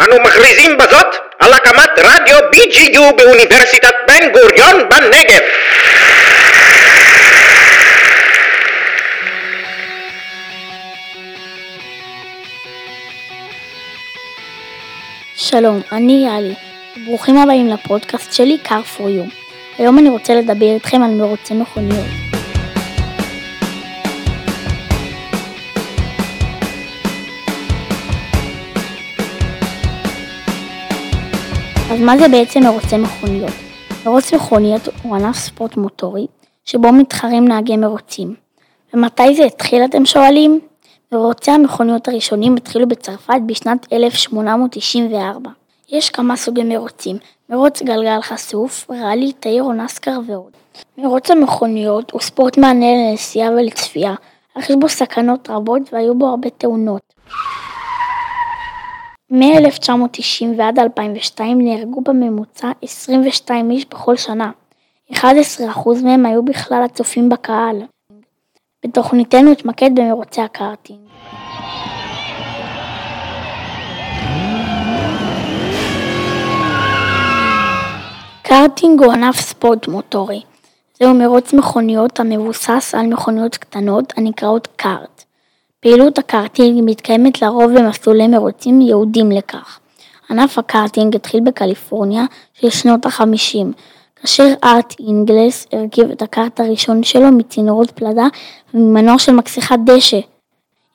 אנו מכריזים בזאת על הקמת רדיו BGU באוניברסיטת בן גוריון בנגב. שלום, אני יאלי. ברוכים הבאים לפודקאסט שלי Car for You. היום אני רוצה לדבר איתכם על מרוצי מכוניות. אז מה זה בעצם מרוץ מכוניות? מרוץ מכוניות הוא ענף ספורט מוטורי שבו מתחרים נהגי מרוצים. ומתי זה התחיל אתם שואלים? מרוצי המכוניות הראשונים התחילו בצרפת בשנת 1894. יש כמה סוגי מרוצים, מרוץ גלגל חשוף, ראלי, תאיר או נסקר ועוד. מרוץ המכוניות הוא ספורט מענה לנסיעה ולצפייה, אך יש בו סכנות רבות והיו בו הרבה תאונות. מ-1990 ועד 2002 נהרגו בממוצע 22 איש בכל שנה. 11% מהם היו בכלל הצופים בקהל. בתוכניתנו התמקד במרוצי הקארטינג. קארטינג הוא ענף ספורט מוטורי. זהו מרוץ מכוניות המבוסס על מכוניות קטנות הנקראות קארט. פעילות הקארטינג מתקיימת לרוב במסלולי מרוצים יהודים לכך. ענף הקארטינג התחיל בקליפורניה של שנות ה-50, כאשר ארט אינגלס הרכיב את הקארט הראשון שלו מצינורות פלדה וממנוע של מקסחת דשא.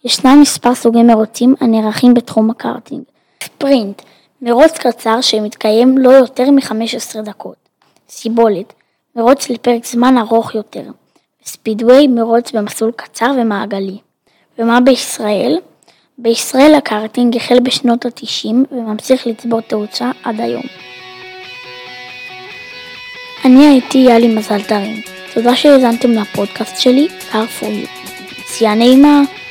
ישנם מספר סוגי מרוצים הנערכים בתחום הקארטינג. ספרינט, מרוץ קצר שמתקיים לא יותר מ-15 דקות. סיבולת, מרוץ לפרק זמן ארוך יותר. ספידווי, מרוץ במסלול קצר ומעגלי. ומה בישראל? בישראל הקארטינג החל בשנות ה-90 וממשיך לצבור תאוצה עד היום. אני הייתי יאלי מזל דרים. תודה שהזנתם לפודקאסט שלי, Car for You. נסיעה נעימה.